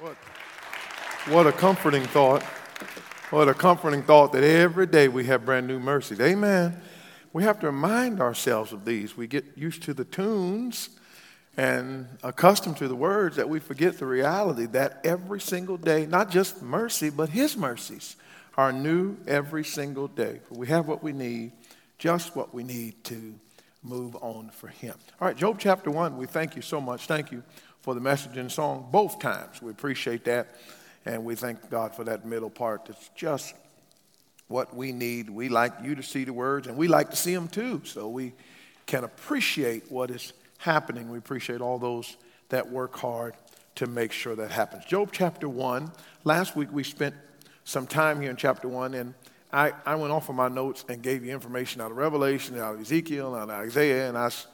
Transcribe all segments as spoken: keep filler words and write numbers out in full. What, what a comforting thought. What a comforting thought that every day we have brand new mercies. Amen. We have to remind ourselves of these. We get used to the tunes and accustomed to the words that we forget the reality that every single day, not just mercy, but His mercies are new every single day. We have what we need, just what we need to move on for Him. All right, Job chapter one, we thank you so much. Thank you for the message and song both times. We appreciate that, and we thank God for that middle part. That's just what we need. We like you to see the words, and we like to see them too, so we can appreciate what is happening. We appreciate all those that work hard to make sure that happens. Job chapter one. Last week we spent some time here in chapter one, and I, I went off of my notes and gave you information out of Revelation, out of Ezekiel, out of Isaiah, and I was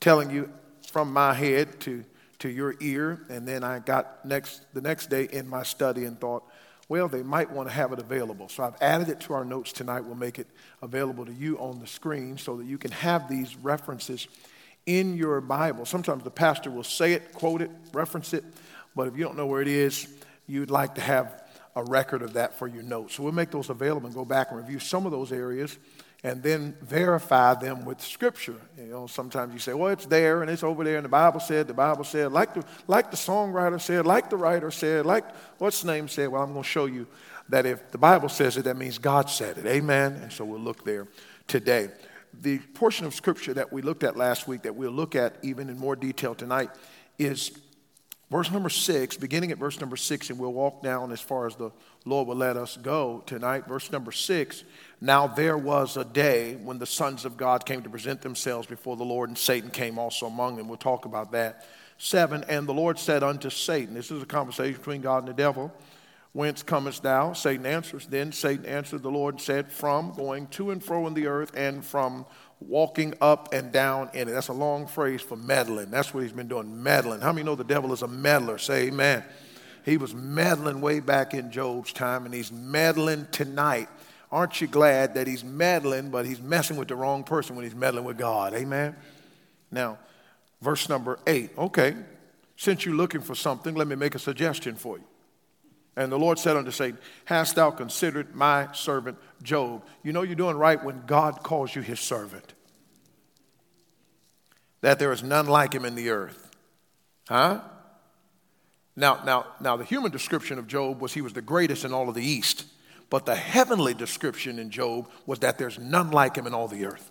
telling you from my head to, to your ear, and then I got next the next day in my study and thought, well, they might want to have it available. So I've added it to our notes tonight. We'll make it available to you on the screen so that you can have these references in your Bible. Sometimes the pastor will say it, quote it, reference it, but if you don't know where it is, you'd like to have a record of that for your notes. So we'll make those available and go back and review some of those areas and then verify them with Scripture. You know, sometimes you say, well, it's there and it's over there and the Bible said, the Bible said, like the, like the songwriter said, like the writer said, like what's name said. Well, I'm going to show you that if the Bible says it, that means God said it. Amen. And so we'll look there today. The portion of Scripture that we looked at last week that we'll look at even in more detail tonight is verse number six, beginning at verse number six, and we'll walk down as far as the Lord will let us go tonight. Verse number six, now there was a day when the sons of God came to present themselves before the Lord, and Satan came also among them. We'll talk about that. Seven, and the Lord said unto Satan, this is a conversation between God and the devil, whence comest thou? Satan answers. Then Satan answered the Lord and said, from going to and fro in the earth and from walking up and down in it. That's a long phrase for meddling. That's what he's been doing, meddling. How many know the devil is a meddler? Say amen. He was meddling way back in Job's time, and he's meddling tonight. Aren't you glad that he's meddling, but he's messing with the wrong person when he's meddling with God? Amen. Now, verse number eight. Okay, since you're looking for something, let me make a suggestion for you. And the Lord said unto Satan, hast thou considered my servant Job? You know you're doing right when God calls you his servant. That there is none like him in the earth. Huh? Now, now, now the human description of Job was he was the greatest in all of the East. But the heavenly description in Job was that there's none like him in all the earth.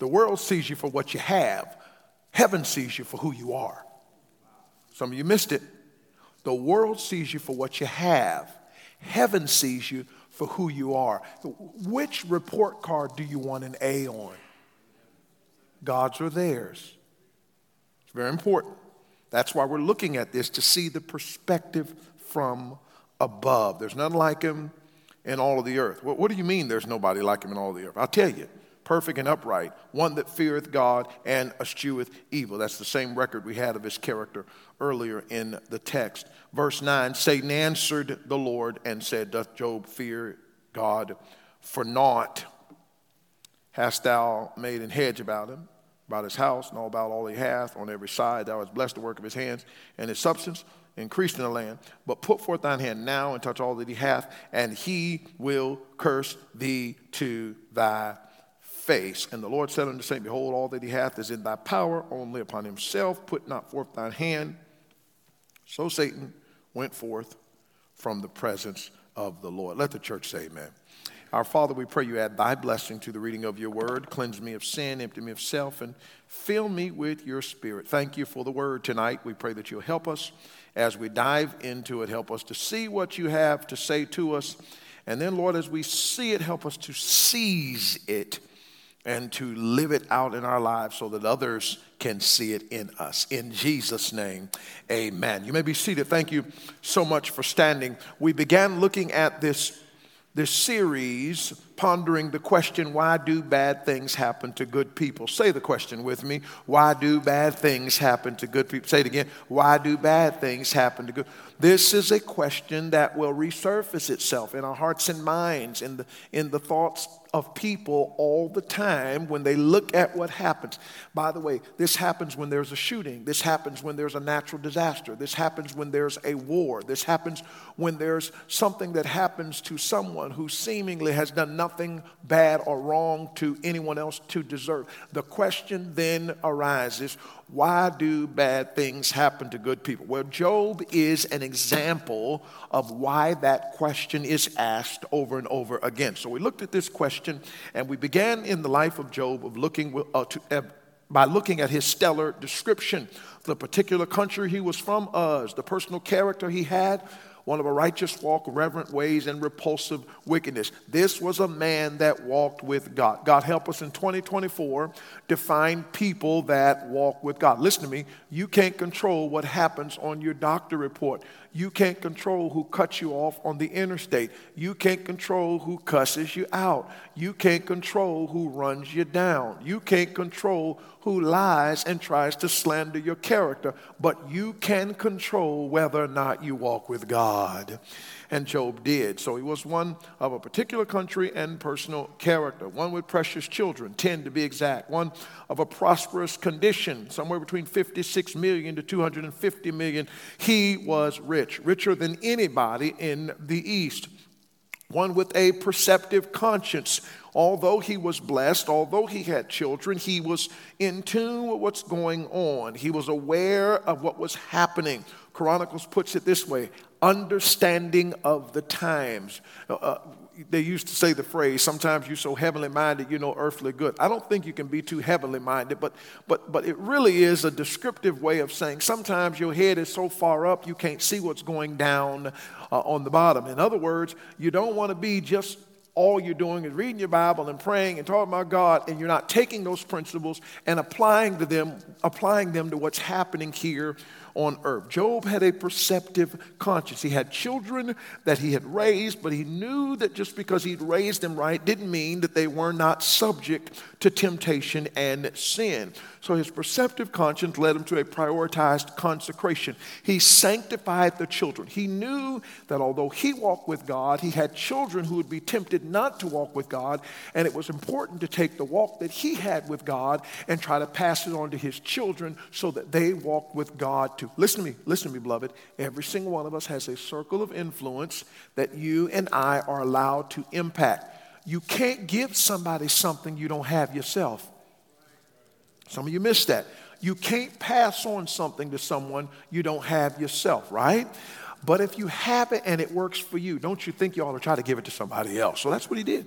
The world sees you for what you have. Heaven sees you for who you are. Some of you missed it. The world sees you for what you have. Heaven sees you for who you are. Which report card do you want an A on? God's or theirs? It's very important. That's why we're looking at this, to see the perspective from above. There's none like him in all of the earth. What, what do you mean there's nobody like him in all of the earth? I'll tell you. Perfect and upright, one that feareth God and escheweth evil. That's the same record we had of his character earlier in the text. Verse nine, Satan answered the Lord and said, doth Job fear God for naught? Hast thou made an hedge about him, about his house, and all about all he hath on every side? Thou hast blessed the work of his hands, and his substance increased in the land. But put forth thine hand now and touch all that he hath, and he will curse thee to thy face. And the Lord said unto Satan, behold, all that he hath is in thy power, only upon himself put not forth thine hand. So Satan went forth from the presence of the Lord. Let the church say amen. Our Father, we pray you add thy blessing to the reading of your word. Cleanse me of sin, empty me of self, and fill me with your Spirit. Thank you for the word tonight. We pray that you'll help us as we dive into it. Help us to see what you have to say to us. And then, Lord, as we see it, help us to seize it and to live it out in our lives so that others can see it in us. In Jesus' name, amen. You may be seated. Thank you so much for standing. We began looking at this, this series pondering the question, why do bad things happen to good people? Say the question with me. Why do bad things happen to good people? Say it again. Why do bad things happen to good? This is a question that will resurface itself in our hearts and minds, in the, in the thoughts of people all the time when they look at what happens. By the way, this happens when there's a shooting. This happens when there's a natural disaster. This happens when there's a war. This happens when there's something that happens to someone who seemingly has done nothing bad or wrong to anyone else to deserve. The question then arises, why do bad things happen to good people? Well, Job is an example of why that question is asked over and over again. So we looked at this question, and we began in the life of Job of looking uh, to, uh, by looking at his stellar description, the particular country he was from, us, the personal character he had, one of a righteous walk, reverent ways, and repulsive wickedness. This was a man that walked with God. God help us in twenty twenty-four to find people that walk with God. Listen to me. You can't control what happens on your doctor report. You can't control who cuts you off on the interstate. You can't control who cusses you out. You can't control who runs you down. You can't control who lies and tries to slander your character. But you can control whether or not you walk with God. And Job did. So he was one of a particular country and personal character, one with precious children, ten to be exact, one of a prosperous condition, somewhere between fifty-six million to two hundred fifty million. He was rich, richer than anybody in the East, one with a perceptive conscience. Although he was blessed, although he had children, he was in tune with what's going on. He was aware of what was happening. Chronicles puts it this way, understanding of the times. Uh, they used to say the phrase, sometimes you're so heavenly minded, you're no earthly good. I don't think you can be too heavenly minded, but but but it really is a descriptive way of saying sometimes your head is so far up, you can't see what's going down uh, on the bottom. In other words, you don't want to be just all you're doing is reading your Bible and praying and talking about God, and you're not taking those principles and applying to them, applying them to what's happening here on earth. Job had a perceptive conscience. He had children that he had raised, but he knew that just because he'd raised them right didn't mean that they were not subject to temptation and sin. So his perceptive conscience led him to a prioritized consecration. He sanctified the children. He knew that although he walked with God, he had children who would be tempted not to walk with God, and it was important to take the walk that he had with God and try to pass it on to his children so that they walked with God too. Listen to me, listen to me, beloved. Every single one of us has a circle of influence that you and I are allowed to impact. You can't give somebody something you don't have yourself. Some of you missed that. You can't pass on something to someone you don't have yourself, right? But if you have it and it works for you, don't you think you ought to try to give it to somebody else? So that's what he did.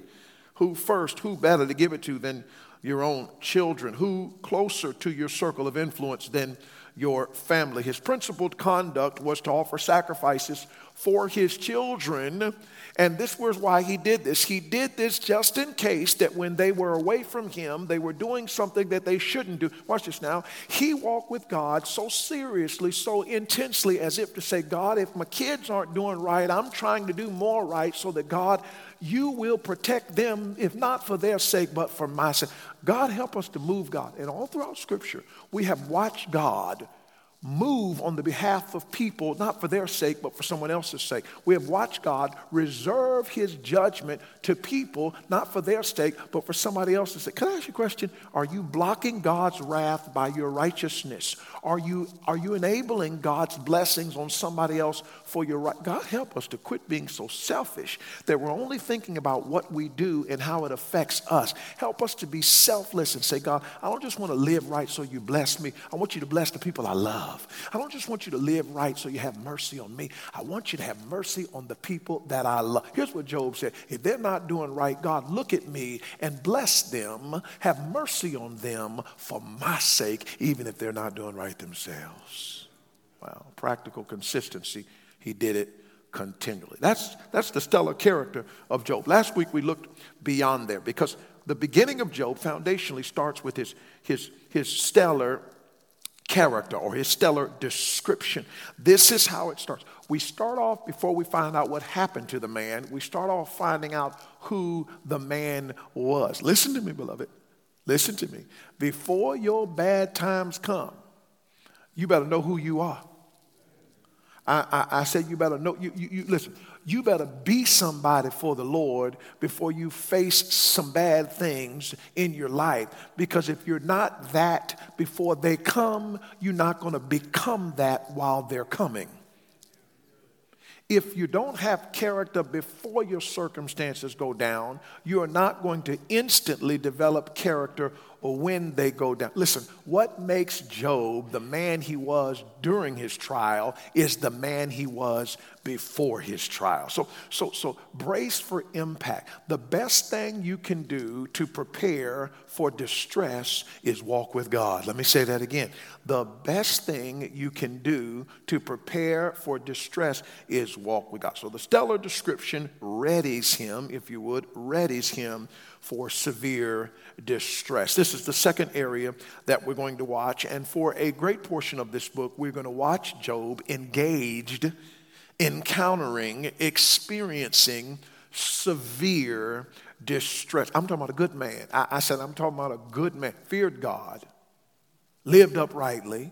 Who first, who better to give it to than your own children? Who closer to your circle of influence than your family? His principled conduct was to offer sacrifices for his children, and this was why he did this. He did this just in case that when they were away from him, they were doing something that they shouldn't do. Watch this now. He walked with God so seriously, so intensely, as if to say, God, if my kids aren't doing right, I'm trying to do more right so that, God, you will protect them, if not for their sake, but for my sake. God, help us to move, God. And all throughout Scripture, we have watched God move on the behalf of people, not for their sake, but for someone else's sake. We have watched God reserve his judgment to people, not for their sake, but for somebody else's sake. Can I ask you a question? Are you blocking God's wrath by your righteousness? Are you, are you enabling God's blessings on somebody else for your right? God, help us to quit being so selfish that we're only thinking about what we do and how it affects us. Help us to be selfless and say, God, I don't just want to live right so you bless me. I want you to bless the people I love. I don't just want you to live right so you have mercy on me. I want you to have mercy on the people that I love. Here's what Job said. If they're not doing right, God, look at me and bless them. Have mercy on them for my sake, even if they're not doing right themselves. Wow, practical consistency. He did it continually. That's, that's the stellar character of Job. Last week we looked beyond there because the beginning of Job foundationally starts with his, his, his stellar character or his stellar description. This is how it starts. We start off, before we find out what happened to the man, we start off finding out who the man was. Listen to me, beloved. Listen to me. Before your bad times come, you better know who you are. I, I, I said you better know. You, you, you listen, you better be somebody for the Lord before you face some bad things in your life. Because if you're not that before they come, you're not going to become that while they're coming. If you don't have character before your circumstances go down, you are not going to instantly develop character or when they go down. Listen, what makes Job the man he was during his trial is the man he was before his trial. So, so, so brace for impact. The best thing you can do to prepare for distress is walk with God. Let me say that again. The best thing you can do to prepare for distress is walk with God. So the stellar description readies him, if you would, readies him for severe distress. This is the second area that we're going to watch. And for a great portion of this book, we're going to watch Job engaged, encountering, experiencing severe distress. I'm talking about a good man. I, I said I'm talking about a good man. Feared God, lived uprightly,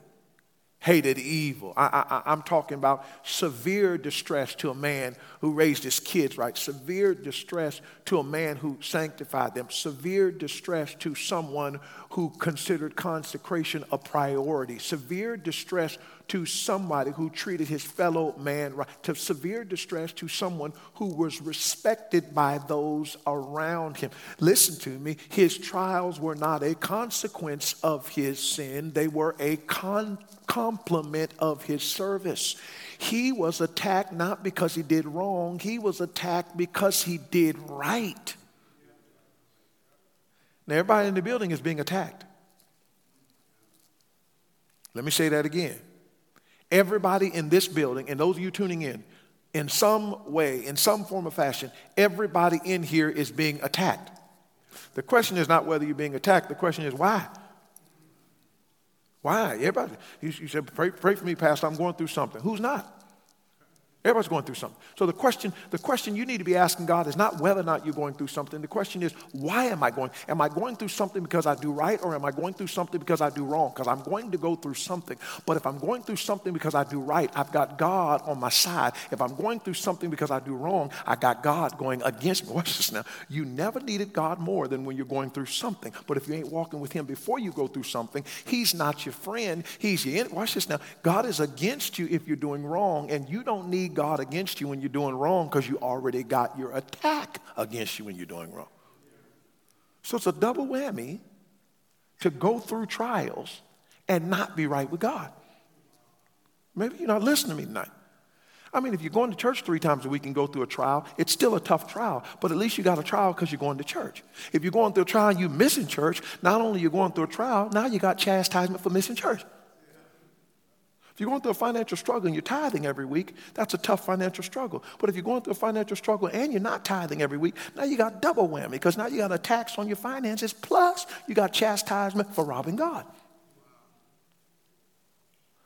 hated evil. I, I, I'm talking about severe distress to a man who raised his kids right. Severe distress to a man who sanctified them. Severe distress to someone who considered consecration a priority. Severe distress to somebody who treated his fellow man right. To severe distress to someone who was respected by those around him. Listen to me. His trials were not a consequence of his sin. They were a con- complement of his service. He was attacked not because he did wrong. He was attacked because he did right. Now, everybody in the building is being attacked. Let me say that again. Everybody in this building, and those of you tuning in, in some way, in some form or fashion, everybody in here is being attacked. The question is not whether you're being attacked. The question is why. Why? Everybody. You, you said, pray, pray for me, Pastor. I'm going through something. Who's not? Everybody's going through something. So the question, the question you need to be asking God is not whether or not you're going through something. The question is, why am I going? Am I going through something because I do right, or am I going through something because I do wrong? Because I'm going to go through something. But if I'm going through something because I do right, I've got God on my side. If I'm going through something because I do wrong, I got God going against me. Watch this now. You never needed God more than when you're going through something. But if you ain't walking with him before you go through something, he's not your friend. He's your enemy. Watch this now. God is against you if you're doing wrong, and you don't need God against you when you're doing wrong because you already got your attack against you when you're doing wrong. So it's a double whammy to go through trials and not be right with God. Maybe you're not listening to me tonight. I mean, if you're going to church three times a week and go through a trial, it's still a tough trial, but at least you got a trial because you're going to church. If you're going through a trial and you're missing church, not only you're going through a trial, now you got chastisement for missing church. If you're going through a financial struggle and you're tithing every week, that's a tough financial struggle. But if you're going through a financial struggle and you're not tithing every week, now you got double whammy because now you got a tax on your finances, plus you got chastisement for robbing God.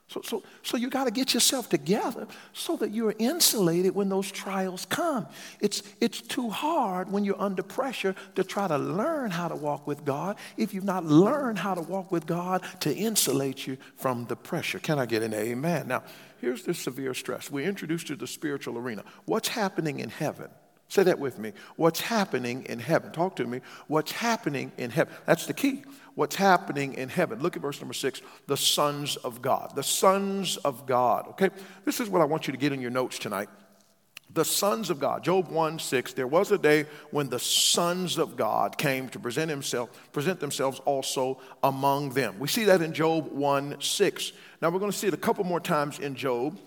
So, so, so you got to get yourself together so that you're insulated when those trials come. It's, it's too hard when you're under pressure to try to learn how to walk with God if you've not learned how to walk with God to insulate you from the pressure. Can I get an amen? Now, here's the severe stress. We're introduced to the spiritual arena. What's happening in heaven? Say that with me. What's happening in heaven? Talk to me. What's happening in heaven? That's the key. What's happening in heaven? Look at verse number six, the sons of God. The sons of God, okay? This is what I want you to get in your notes tonight. The sons of God. Job one six, there was a day when the sons of God came to present himself, present themselves also among them. We see that in Job one six. Now, we're going to see it a couple more times in Job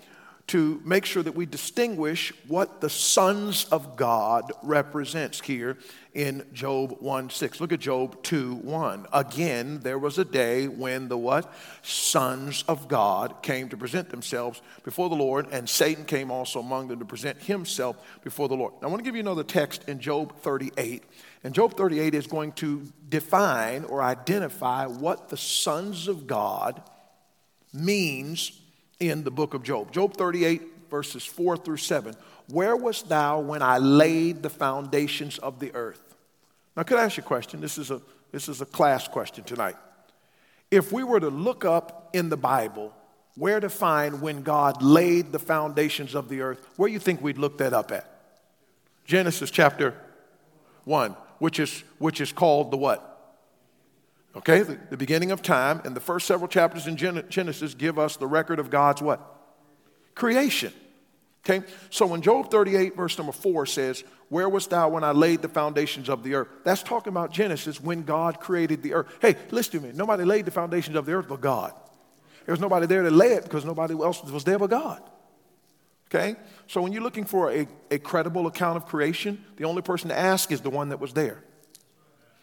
to make sure that we distinguish what the sons of God represents here in Job one six. Look at Job two one. Again, there was a day when the what? Sons of God came to present themselves before the Lord, and Satan came also among them to present himself before the Lord. Now, I want to give you another text in Job thirty-eight. And Job thirty-eight is going to define or identify what the sons of God means in the book of Job. Job thirty-eight, verses four through seven. Where wast thou when I laid the foundations of the earth? Now, could I ask you a question? This is a, this is a class question tonight. If we were to look up in the Bible where to find when God laid the foundations of the earth, where do you think we'd look that up at? Genesis chapter one, which is which is called the what? Okay, the, the beginning of time. And the first several chapters in Genesis give us the record of God's what? Creation. Okay, so when Job thirty-eight verse number four says, where wast thou when I laid the foundations of the earth? That's talking about Genesis when God created the earth. Hey, listen to me. Nobody laid the foundations of the earth but God. There was nobody there to lay it because nobody else was there but God. Okay, so when you're looking for a, a credible account of creation, the only person to ask is the one that was there.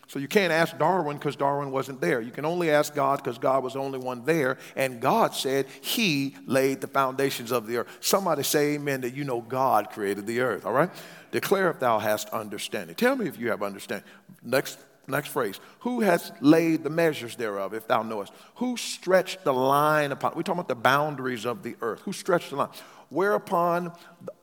So you can't ask Darwin because Darwin wasn't there. You can only ask God because God was the only one there. And God said he laid the foundations of the earth. Somebody say amen that you know God created the earth, all right? Declare if thou hast understanding. Tell me if you have understanding. Next next phrase. Who has laid the measures thereof, if thou knowest? Who stretched the line upon? We're talking about the boundaries of the earth. Who stretched the line? Whereupon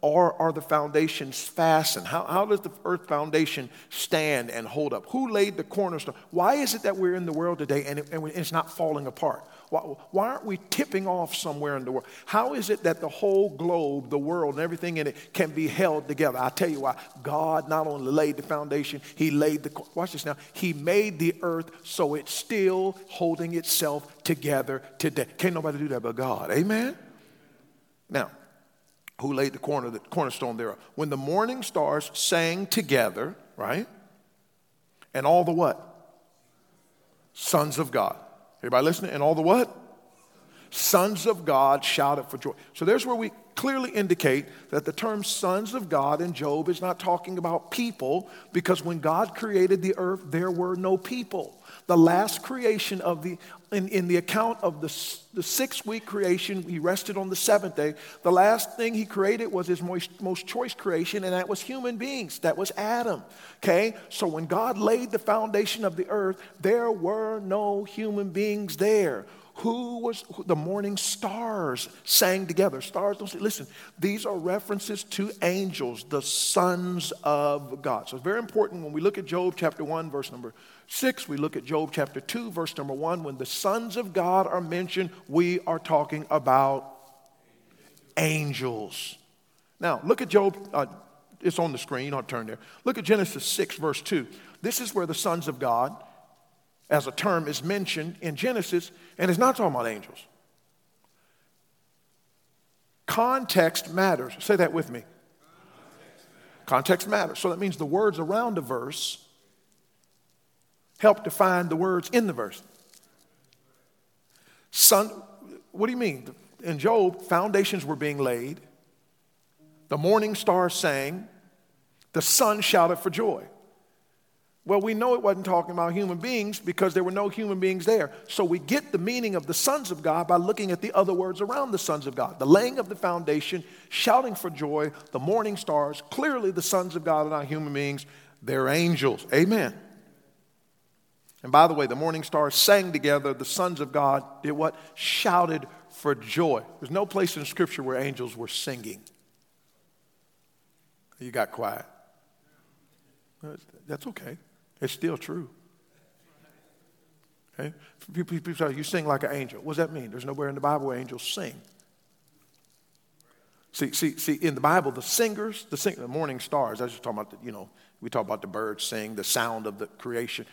are, are the foundations fastened? How, how does the earth foundation stand and hold up? Who laid the cornerstone? Why is it that we're in the world today and, it, and it's not falling apart? Why, why aren't we tipping off somewhere in the world? How is it that the whole globe, the world, and everything in it can be held together? I'll tell you why. God not only laid the foundation, he laid the, watch this now, he made the earth so it's still holding itself together today. Can't nobody do that but God. Amen? Now, who laid the corner, the cornerstone thereof? When the morning stars sang together, right? And all the what? Sons of God. Everybody listening? And all the what? Sons of God shouted for joy. So there's where we clearly indicate that the term sons of God in Job is not talking about people, because when God created the earth, there were no people. The last creation of the, in, in the account of the, the six-week creation, he rested on the seventh day. The last thing he created was his most, most choice creation, and that was human beings. That was Adam, okay? So when God laid the foundation of the earth, there were no human beings there. Who was who, the morning stars sang together? Stars don't say, listen, these are references to angels, the sons of God. So it's very important when we look at Job chapter one, verse number six, we look at Job chapter two, verse number one. When the sons of God are mentioned, we are talking about angels. Now, look at Job. Uh, it's on the screen. You don't have to turn there. Look at Genesis six, verse two. This is where the sons of God as a term is mentioned in Genesis, and it's not talking about angels. Context matters. Say that with me. Context matters. Context matters. So that means the words around the verse help define the words in the verse. Son, what do you mean? In Job, foundations were being laid. The morning star sang. The sun shouted for joy. Well, we know it wasn't talking about human beings because there were no human beings there. So we get the meaning of the sons of God by looking at the other words around the sons of God. The laying of the foundation, shouting for joy, the morning stars. Clearly the sons of God are not human beings. They're angels. Amen. And by the way, the morning stars sang together. The sons of God did what? Shouted for joy. There's no place in Scripture where angels were singing. You got quiet. That's okay. It's still true. Okay? People, people say, you sing like an angel. What does that mean? There's nowhere in the Bible where angels sing. See, see, see. In the Bible, the singers, the, sing, the morning stars, I was just talking about, the, you know, we talk about the birds sing, the sound of the creation.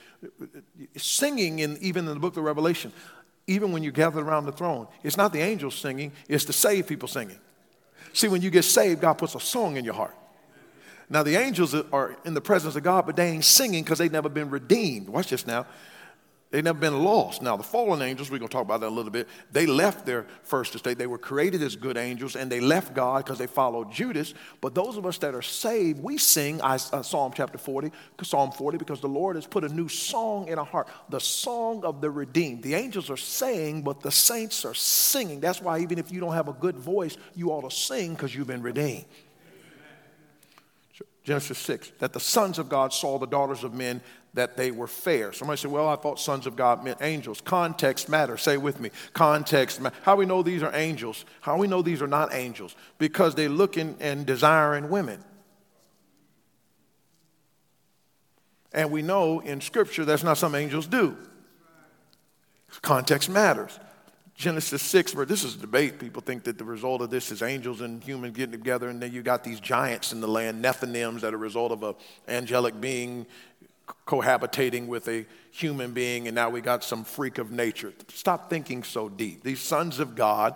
Singing, in, even in the book of Revelation, even when you gather around the throne, it's not the angels singing, it's the saved people singing. See, when you get saved, God puts a song in your heart. Now, the angels are in the presence of God, but they ain't singing because they've never been redeemed. Watch this now. They've never been lost. Now, the fallen angels, we're going to talk about that a little bit. They left their first estate. They were created as good angels, and they left God because they followed Judas. But those of us that are saved, we sing uh, Psalm chapter forty, Psalm forty, because the Lord has put a new song in our heart, the song of the redeemed. The angels are saying, but the saints are singing. That's why even if you don't have a good voice, you ought to sing because you've been redeemed. Genesis six, that the sons of God saw the daughters of men, that they were fair. Somebody said, well, I thought sons of God meant angels. Context matters. Say with me, context matters. How we know these are angels? How we know these are not angels? Because they're looking and desiring women. And we know in Scripture that's not something angels do. Context matters. Genesis six, where this is a debate. People think that the result of this is angels and humans getting together, and then you got these giants in the land, Nephilims, that are a result of an angelic being cohabitating with a human being, and now we got some freak of nature. Stop thinking so deep. These sons of God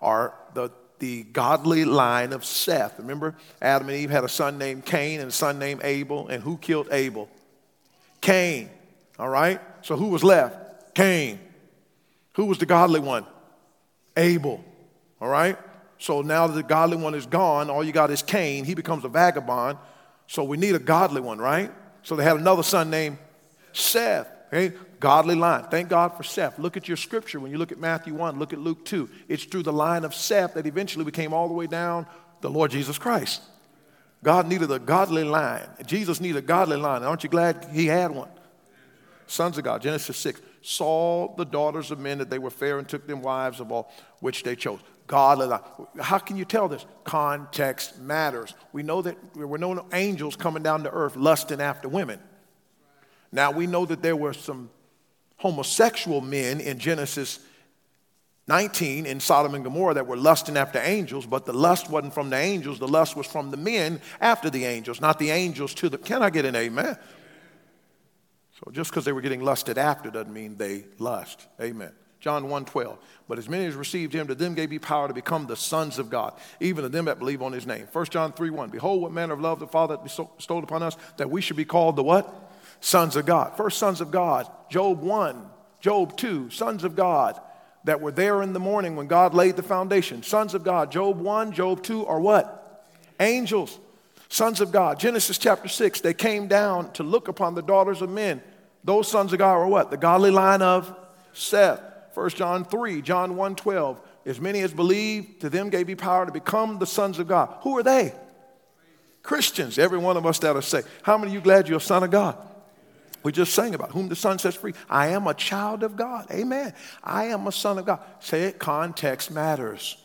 are the, the godly line of Seth. Remember, Adam and Eve had a son named Cain and a son named Abel, and who killed Abel? Cain, all right? So who was left? Cain. Who was the godly one? Abel, all right? So now the godly one is gone. All you got is Cain. He becomes a vagabond. So we need a godly one, right? So they had another son named Seth, okay? Godly line. Thank God for Seth. Look at your scripture. When you look at Matthew one, look at Luke two. It's through the line of Seth that eventually we came all the way down the Lord Jesus Christ. God needed a godly line. Jesus needed a godly line. Aren't you glad he had one? Sons of God, Genesis six. Saw the daughters of men that they were fair and took them wives of all which they chose. Godly line. How can you tell this? Context matters. We know that there were no angels coming down to earth lusting after women. Now we know that there were some homosexual men in Genesis nineteen in Sodom and Gomorrah that were lusting after angels, but the lust wasn't from the angels. The lust was from the men after the angels, not the angels to the... Can I get an amen? So just because they were getting lusted after doesn't mean they lust. Amen. John one twelve. But as many as received him, to them gave he power to become the sons of God, even to them that believe on his name. First John three one. Behold, what manner of love the Father bestowed upon us, that we should be called the what? Sons of God. First sons of God. Job one. Job two. Sons of God that were there in the morning when God laid the foundation. Sons of God. Job one. Job two are what? Angels. Sons of God, Genesis chapter six, they came down to look upon the daughters of men. Those sons of God are what? The godly line of Seth. First John three, John one twelve, as many as believe, to them gave he power to become the sons of God. Who are they? Christians, every one of us that are saved. How many of you glad you're a son of God? We just sang about whom the Son sets free. I am a child of God. Amen. I am a son of God. Say it, context matters.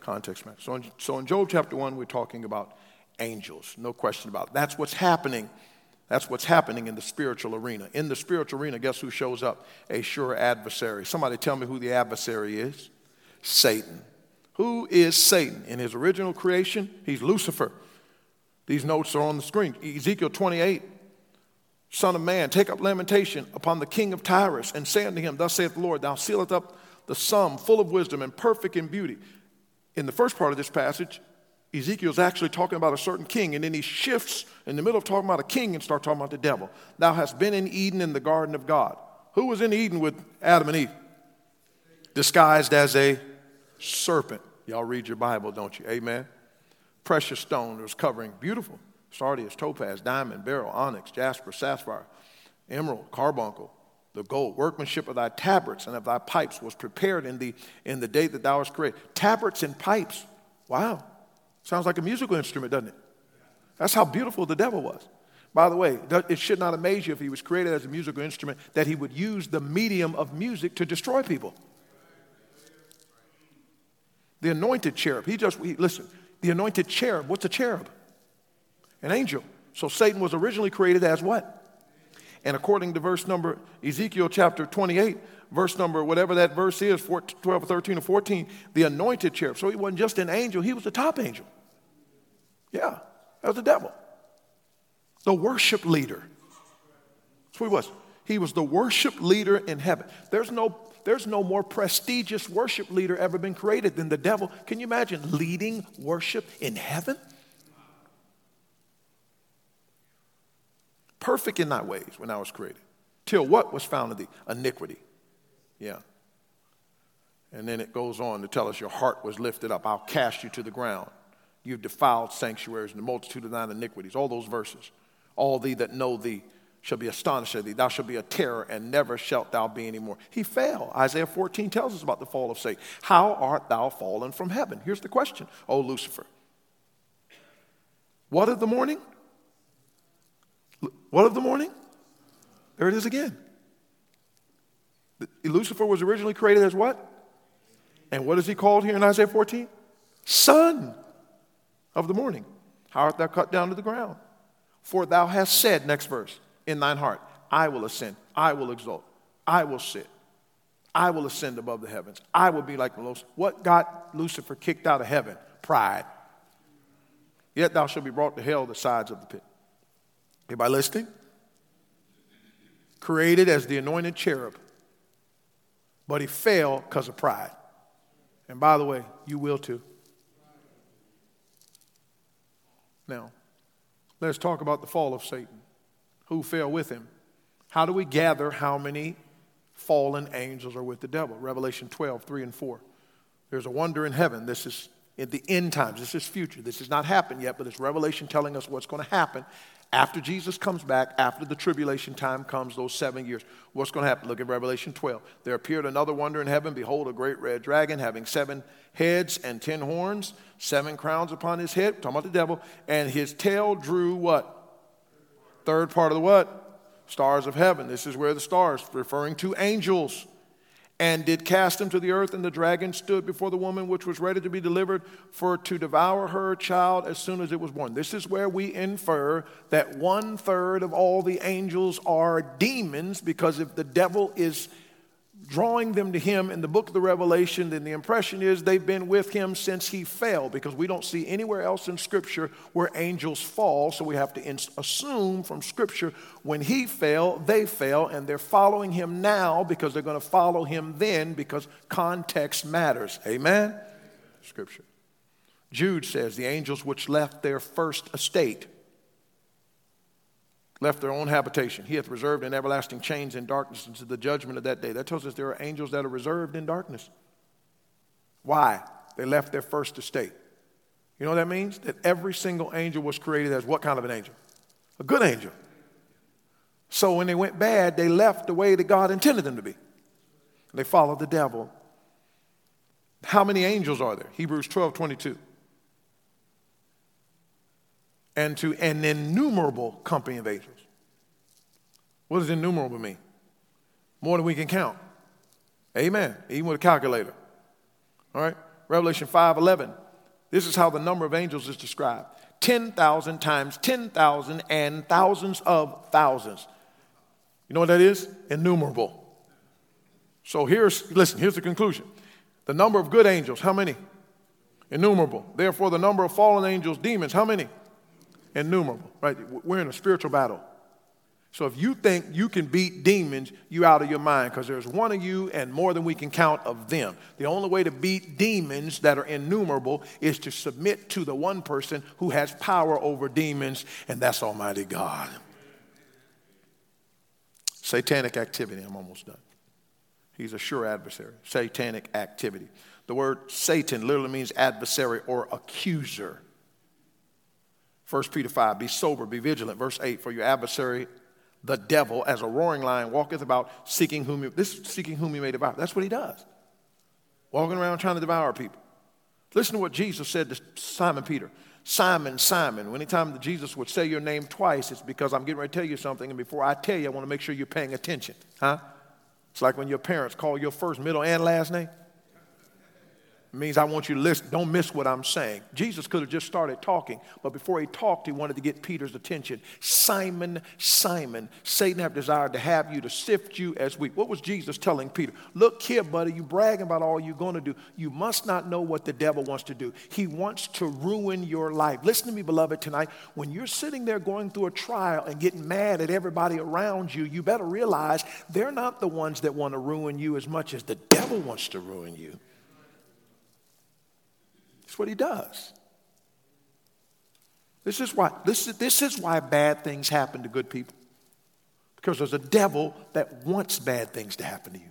Context matters. So in, so in Job chapter one, we're talking about angels, no question about it. That's what's happening. That's what's happening in the spiritual arena. In the spiritual arena, guess who shows up? A sure adversary. Somebody tell me who the adversary is. Satan. Who is Satan? In his original creation, he's Lucifer. These notes are on the screen. Ezekiel twenty-eight, Son of man, take up lamentation upon the king of Tyrus, and say unto him, thus saith the Lord, thou sealest up the sum, full of wisdom and perfect in beauty. In the first part of this passage, Ezekiel's actually talking about a certain king, and then he shifts in the middle of talking about a king and starts talking about the devil. Thou hast been in Eden in the garden of God. Who was in Eden with Adam and Eve? Disguised as a serpent. Y'all read your Bible, don't you? Amen. Precious stone was covering. Beautiful. Sardius, topaz, diamond, beryl, onyx, jasper, sapphire, emerald, carbuncle. The gold, workmanship of thy tabrets and of thy pipes was prepared in the, in the day that thou wast created. Tabrets and pipes. Wow. Sounds like a musical instrument, doesn't it? That's how beautiful the devil was. By the way, it should not amaze you if he was created as a musical instrument that he would use the medium of music to destroy people. The anointed cherub, he just, he, listen, the anointed cherub, what's a cherub? An angel. So Satan was originally created as what? And according to verse number, Ezekiel chapter twenty-eight, verse number, whatever that verse is, twelve, thirteen, or fourteen, the anointed cherub. So he wasn't just an angel, he was the top angel. Yeah, that was the devil. The worship leader. That's what he was. He was the worship leader in heaven. There's no, there's no more prestigious worship leader ever been created than the devil. Can you imagine leading worship in heaven? Perfect in thy ways when I was created. Till what was found in thee? Iniquity. Yeah. And then it goes on to tell us your heart was lifted up. I'll cast you to the ground. You've defiled sanctuaries and the multitude of thine iniquities. All those verses. All thee that know thee shall be astonished at thee. Thou shalt be a terror, and never shalt thou be any more. He fell. Isaiah fourteen tells us about the fall of Satan. How art thou fallen from heaven? Here's the question, O Lucifer. What of the morning? What of the morning? There it is again. Lucifer was originally created as what? And what is he called here in Isaiah fourteen? Son of the morning. How art thou cut down to the ground? For thou hast said, next verse, in thine heart, I will ascend, I will exalt, I will sit, I will ascend above the heavens, I will be like the lowest. What got Lucifer kicked out of heaven? Pride. Yet thou shalt be brought to hell, the sides of the pit. Everybody listening? Created as the anointed cherub, but he failed because of pride. And by the way, you will too. Now, let's talk about the fall of Satan. Who fell with him? How do we gather how many fallen angels are with the devil? Revelation twelve, three and four. There's a wonder in heaven. This is in the end times. This is future. This has not happened yet, but it's Revelation telling us what's going to happen after Jesus comes back, after the tribulation time comes, those seven years. What's going to happen? Look at Revelation twelve. There appeared another wonder in heaven. Behold, a great red dragon having seven heads and ten horns, seven crowns upon his head. We're talking about the devil. And his tail drew what? Third part of the what? Stars of heaven. This is where the stars, referring to angels. And did cast them to the earth, and the dragon stood before the woman which was ready to be delivered, for to devour her child as soon as it was born. This is where we infer that one-third of all the angels are demons, because if the devil is drawing them to him in the book of the Revelation, then the impression is they've been with him since he fell, because we don't see anywhere else in Scripture where angels fall, so we have to ins- assume from Scripture when he fell, they fell, and they're following him now because they're going to follow him then, because context matters. Amen? Amen? Scripture. Jude says, the angels which left their first estate, left their own habitation. He hath reserved in everlasting chains in darkness unto the judgment of that day. That tells us there are angels that are reserved in darkness. Why? They left their first estate. You know what that means? That every single angel was created as what kind of an angel? A good angel. So when they went bad, they left the way that God intended them to be. They followed the devil. How many angels are there? Hebrews twelve, twenty-two. And to an innumerable company of angels. What does innumerable mean? More than we can count. Amen. Even with a calculator. All right. Revelation five, eleven. This is how the number of angels is described. ten thousand times ten thousand and thousands of thousands. You know what that is? Innumerable. So here's, listen, here's the conclusion. The number of good angels, how many? Innumerable. Therefore, the number of fallen angels, demons, how many? Innumerable, right? We're in a spiritual battle. So if you think you can beat demons, you're out of your mind, because there's one of you and more than we can count of them. The only way to beat demons that are innumerable is to submit to the one person who has power over demons, and that's Almighty God. Satanic activity. I'm almost done. He's a sure adversary. Satanic activity. The word Satan literally means adversary or accuser. First Peter five, be sober, be vigilant. Verse eight, for your adversary, the devil, as a roaring lion, walketh about seeking whom he, this, seeking whom he may devour. That's what he does. Walking around trying to devour people. Listen to what Jesus said to Simon Peter. Simon, Simon, anytime that Jesus would say your name twice, it's because I'm getting ready to tell you something, and before I tell you, I want to make sure you're paying attention. Huh? It's like when your parents call your first, middle, and last name. It means I want you to listen. Don't miss what I'm saying. Jesus could have just started talking, but before he talked, he wanted to get Peter's attention. Simon, Simon, Satan hath desired to have you, to sift you as wheat. What was Jesus telling Peter? Look here, buddy, you bragging about all you're going to do. You must not know what the devil wants to do. He wants to ruin your life. Listen to me, beloved, tonight. When you're sitting there going through a trial and getting mad at everybody around you, you better realize they're not the ones that want to ruin you as much as the devil wants to ruin you. That's what he does. This is why, this is, this is why bad things happen to good people. Because there's a devil that wants bad things to happen to you.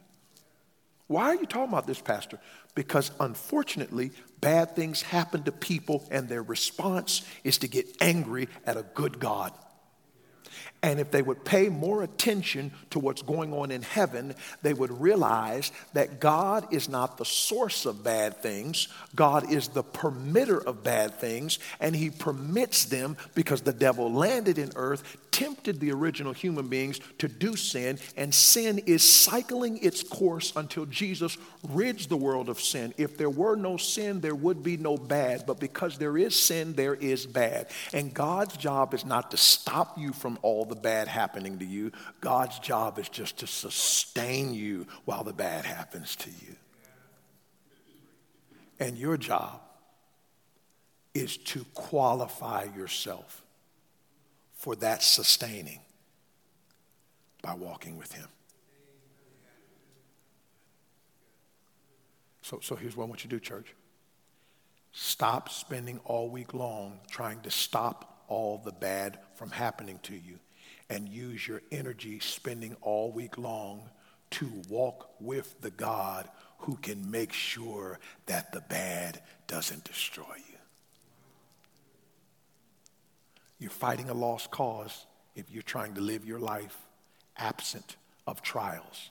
Why are you talking about this, Pastor? Because unfortunately, bad things happen to people, and their response is to get angry at a good God. And if they would pay more attention to what's going on in heaven, they would realize that God is not the source of bad things. God is the permitter of bad things, and he permits them because the devil landed in earth tempted the original human beings to do sin, and sin is cycling its course until Jesus rids the world of sin. If there were no sin, there would be no bad, but because there is sin, there is bad. And God's job is not to stop you from all the bad happening to you. God's job is just to sustain you while the bad happens to you. And your job is to qualify yourself for that sustaining by walking with him. So, so here's what I want you to do, church. Stop spending all week long trying to stop all the bad from happening to you, and use your energy spending all week long to walk with the God who can make sure that the bad doesn't destroy you. You're fighting a lost cause if you're trying to live your life absent of trials.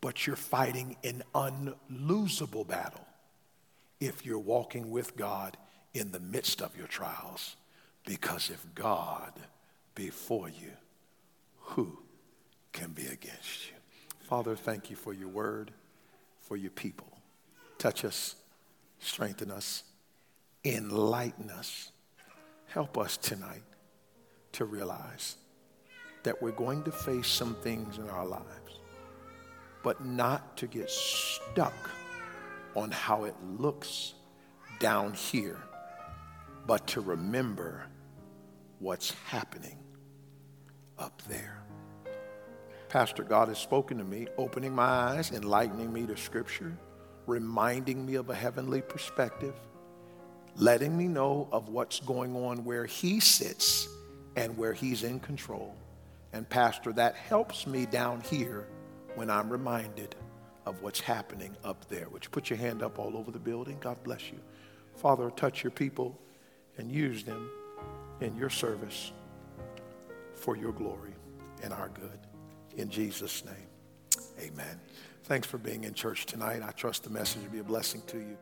But you're fighting an unlosable battle if you're walking with God in the midst of your trials. Because if God be for you, who can be against you? Father, thank you for your word, for your people. Touch us, strengthen us, enlighten us. Help us tonight to realize that we're going to face some things in our lives, but not to get stuck on how it looks down here, but to remember what's happening up there. Pastor, God has spoken to me, opening my eyes, enlightening me to Scripture, reminding me of a heavenly perspective, letting me know of what's going on where he sits and where he's in control. And Pastor, that helps me down here when I'm reminded of what's happening up there. Would you put your hand up all over the building? God bless you. Father, touch your people and use them in your service for your glory and our good. In Jesus' name, amen. Thanks for being in church tonight. I trust the message will be a blessing to you.